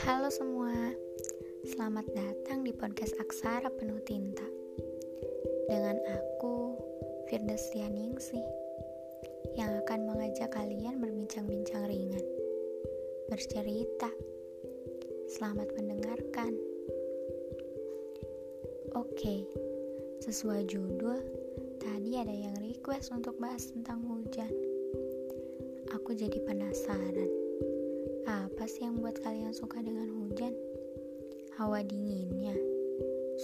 Halo semua, selamat datang di podcast Aksara Penuh Tinta. Dengan aku, Firda Stianingsi, yang akan mengajak kalian berbincang-bincang ringan, bercerita. Selamat mendengarkan. Oke, sesuai judul, tadi ada yang request untuk bahas tentang hujan. Aku jadi penasaran, apa sih yang buat kalian suka dengan hujan? Hawa dinginnya,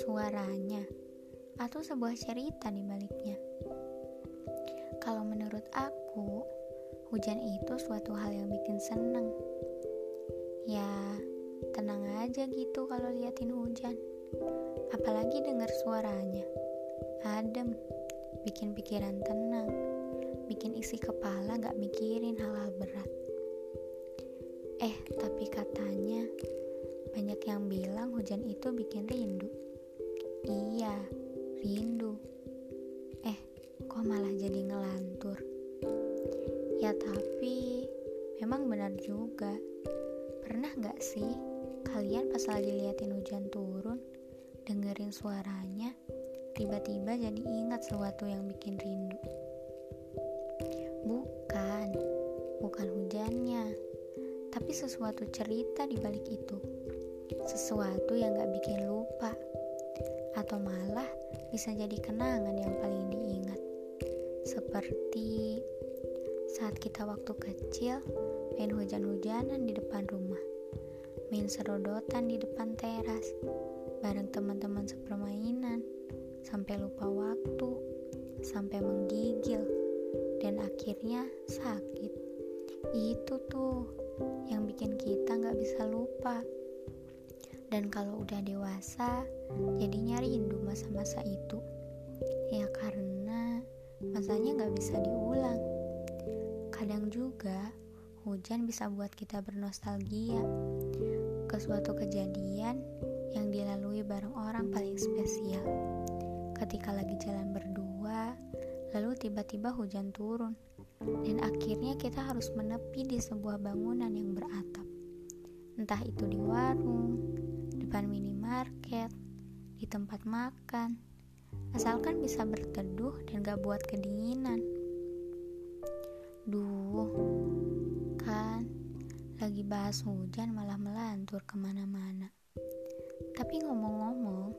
suaranya, atau sebuah cerita di baliknya? Kalau menurut aku, hujan itu suatu hal yang bikin seneng. Ya, tenang aja gitu kalau liatin hujan. Apalagi dengar suaranya. Adem, bikin pikiran tenang, bikin isi kepala gak mikirin hal-hal berat. Tapi katanya banyak yang bilang hujan itu bikin rindu. Iya, rindu. Kok malah jadi ngelantur. Ya tapi memang benar juga. Pernah gak sih kalian pas lagi liatin hujan turun, dengerin suaranya, tiba-tiba jadi ingat sesuatu yang bikin rindu? Bukan hujannya, tapi sesuatu cerita di balik itu. Sesuatu yang gak bikin lupa, atau malah bisa jadi kenangan yang paling diingat. Seperti saat kita waktu kecil main hujan-hujanan di depan rumah, main serodotan di depan teras bareng teman-teman sepermainan, sampai lupa waktu, sampai menggigil, dan akhirnya sakit. Itu tuh yang bikin kita gak bisa lupa. Dan kalau udah dewasa, jadinya rindu masa-masa itu. Ya karena masanya gak bisa diulang. Kadang juga hujan bisa buat kita bernostalgia ke suatu kejadian yang dilalui bareng orang paling spesial. Ketika lagi jalan berdua, lalu tiba-tiba hujan turun, dan akhirnya kita harus menepi di sebuah bangunan yang beratap. Entah itu di warung, depan minimarket, di tempat makan, asalkan bisa berteduh dan gak buat kedinginan. Duh, kan lagi bahas hujan malah melantur kemana-mana. Tapi ngomong-ngomong,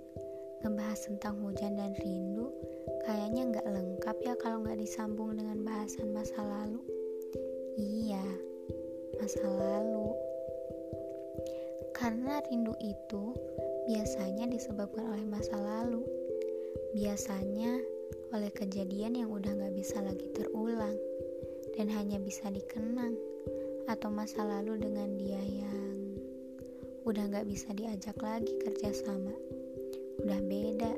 ngebahas tentang hujan dan rindu kayaknya gak lengkap ya kalau gak disambung dengan bahasan masa lalu. Iya, masa lalu. Karena rindu itu biasanya disebabkan oleh masa lalu. Biasanya oleh kejadian yang udah gak bisa lagi terulang dan hanya bisa dikenang, atau masa lalu dengan dia yang udah gak bisa diajak lagi kerjasama. Udah beda,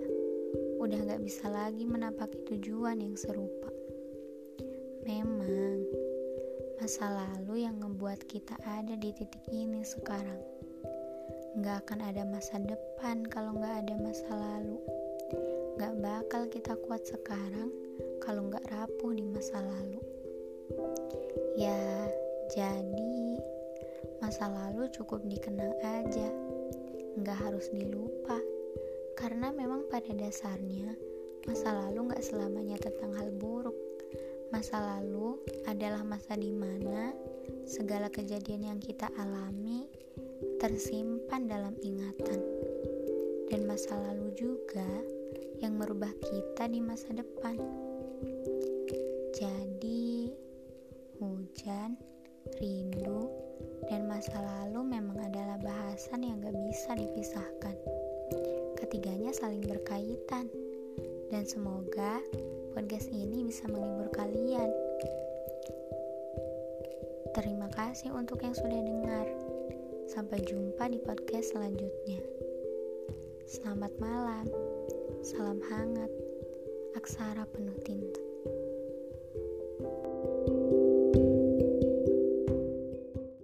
udah gak bisa lagi menapaki tujuan yang serupa. Memang masa lalu yang ngebuat kita ada di titik ini sekarang. Gak akan ada masa depan kalau gak ada masa lalu. Gak bakal kita kuat sekarang kalau gak rapuh di masa lalu. Ya, jadi masa lalu cukup dikenang aja, gak harus dilupa. Karena memang pada dasarnya masa lalu gak selamanya tentang hal buruk. Masa lalu adalah masa di mana segala kejadian yang kita alami tersimpan dalam ingatan. Dan masa lalu juga yang merubah kita di masa depan. Jadi hujan, rindu, dan masa lalu memang adalah bahasan yang gak bisa dipisahkan. Ketiganya saling berkaitan, dan semoga podcast ini bisa menghibur kalian. Terima kasih untuk yang sudah dengar. Sampai jumpa di podcast selanjutnya. Selamat malam, salam hangat, Aksara Penuh Tinta.